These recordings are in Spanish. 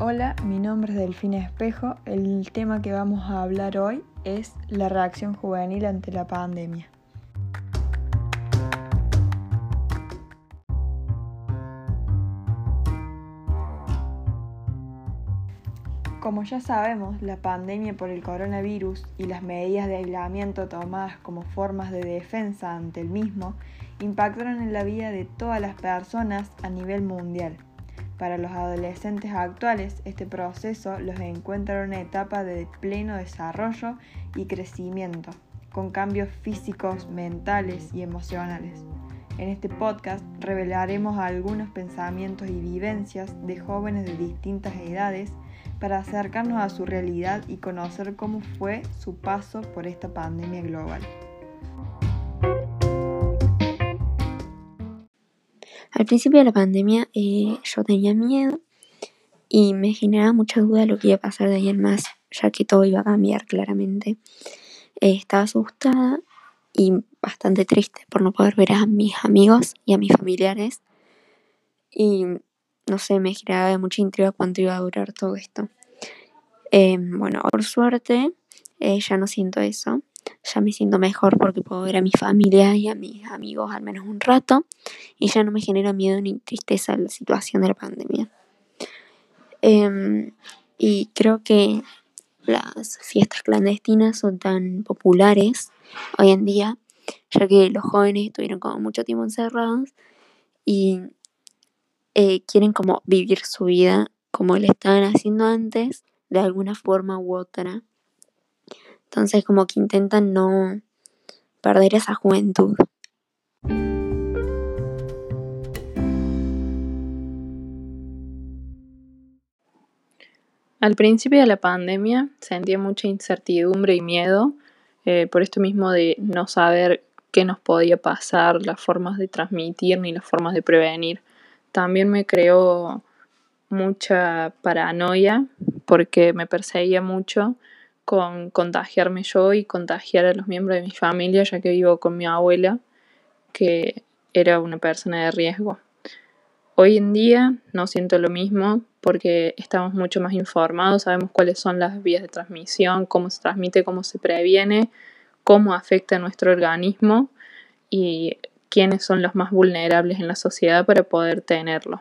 Hola, mi nombre es Delfina Espejo. El tema que vamos a hablar hoy es la reacción juvenil ante la pandemia. Como ya sabemos, la pandemia por el coronavirus y las medidas de aislamiento tomadas como formas de defensa ante el mismo impactaron en la vida de todas las personas a nivel mundial. Para los adolescentes actuales, este proceso los encuentra en una etapa de pleno desarrollo y crecimiento, con cambios físicos, mentales y emocionales. En este podcast revelaremos algunos pensamientos y vivencias de jóvenes de distintas edades para acercarnos a su realidad y conocer cómo fue su paso por esta pandemia global. Al principio de la pandemia yo tenía miedo y me generaba mucha duda de lo que iba a pasar de ahí en más, ya que todo iba a cambiar claramente. Estaba asustada y bastante triste por no poder ver a mis amigos y a mis familiares. Y no sé, me generaba mucha intriga cuánto iba a durar todo esto. Por suerte ya no siento eso. Ya me siento mejor porque puedo ver a mi familia y a mis amigos al menos un rato. Y ya no me genera miedo ni tristeza la situación de la pandemia. Y creo que las fiestas clandestinas son tan populares hoy en día, ya que los jóvenes estuvieron como mucho tiempo encerrados y quieren como vivir su vida como le estaban haciendo antes, de alguna forma u otra. Entonces como que intentan no perder esa juventud. Al principio de la pandemia sentía mucha incertidumbre y miedo, por esto mismo de no saber qué nos podía pasar, las formas de transmitir ni las formas de prevenir. También me creó mucha paranoia porque me perseguía mucho con contagiarme yo y contagiar a los miembros de mi familia, ya que vivo con mi abuela, que era una persona de riesgo. Hoy en día no siento lo mismo porque estamos mucho más informados, sabemos cuáles son las vías de transmisión, cómo se transmite, cómo se previene, cómo afecta a nuestro organismo y quiénes son los más vulnerables en la sociedad para poder tenerlo.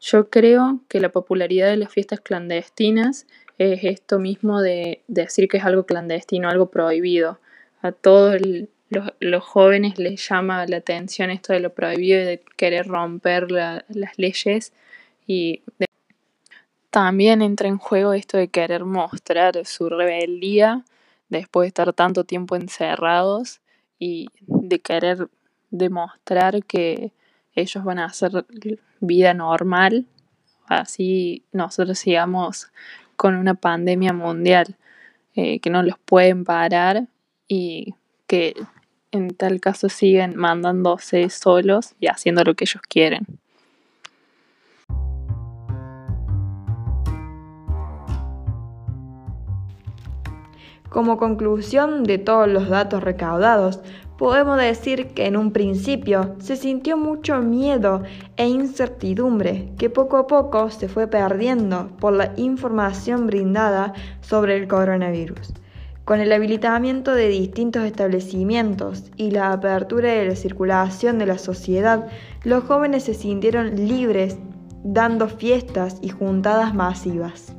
Yo creo que la popularidad de las fiestas clandestinas es esto mismo de decir que es algo clandestino, algo prohibido. A todos los jóvenes les llama la atención esto de lo prohibido y de querer romper las leyes. Y también entra en juego esto de querer mostrar su rebeldía después de estar tanto tiempo encerrados y de querer demostrar que ellos van a hacer vida normal, así nosotros sigamos con una pandemia mundial, que no los pueden parar y que en tal caso siguen mandándose solos y haciendo lo que ellos quieren. Como conclusión de todos los datos recaudados, podemos decir que en un principio se sintió mucho miedo e incertidumbre que poco a poco se fue perdiendo por la información brindada sobre el coronavirus. Con el habilitamiento de distintos establecimientos y la apertura de la circulación de la sociedad, los jóvenes se sintieron libres dando fiestas y juntadas masivas.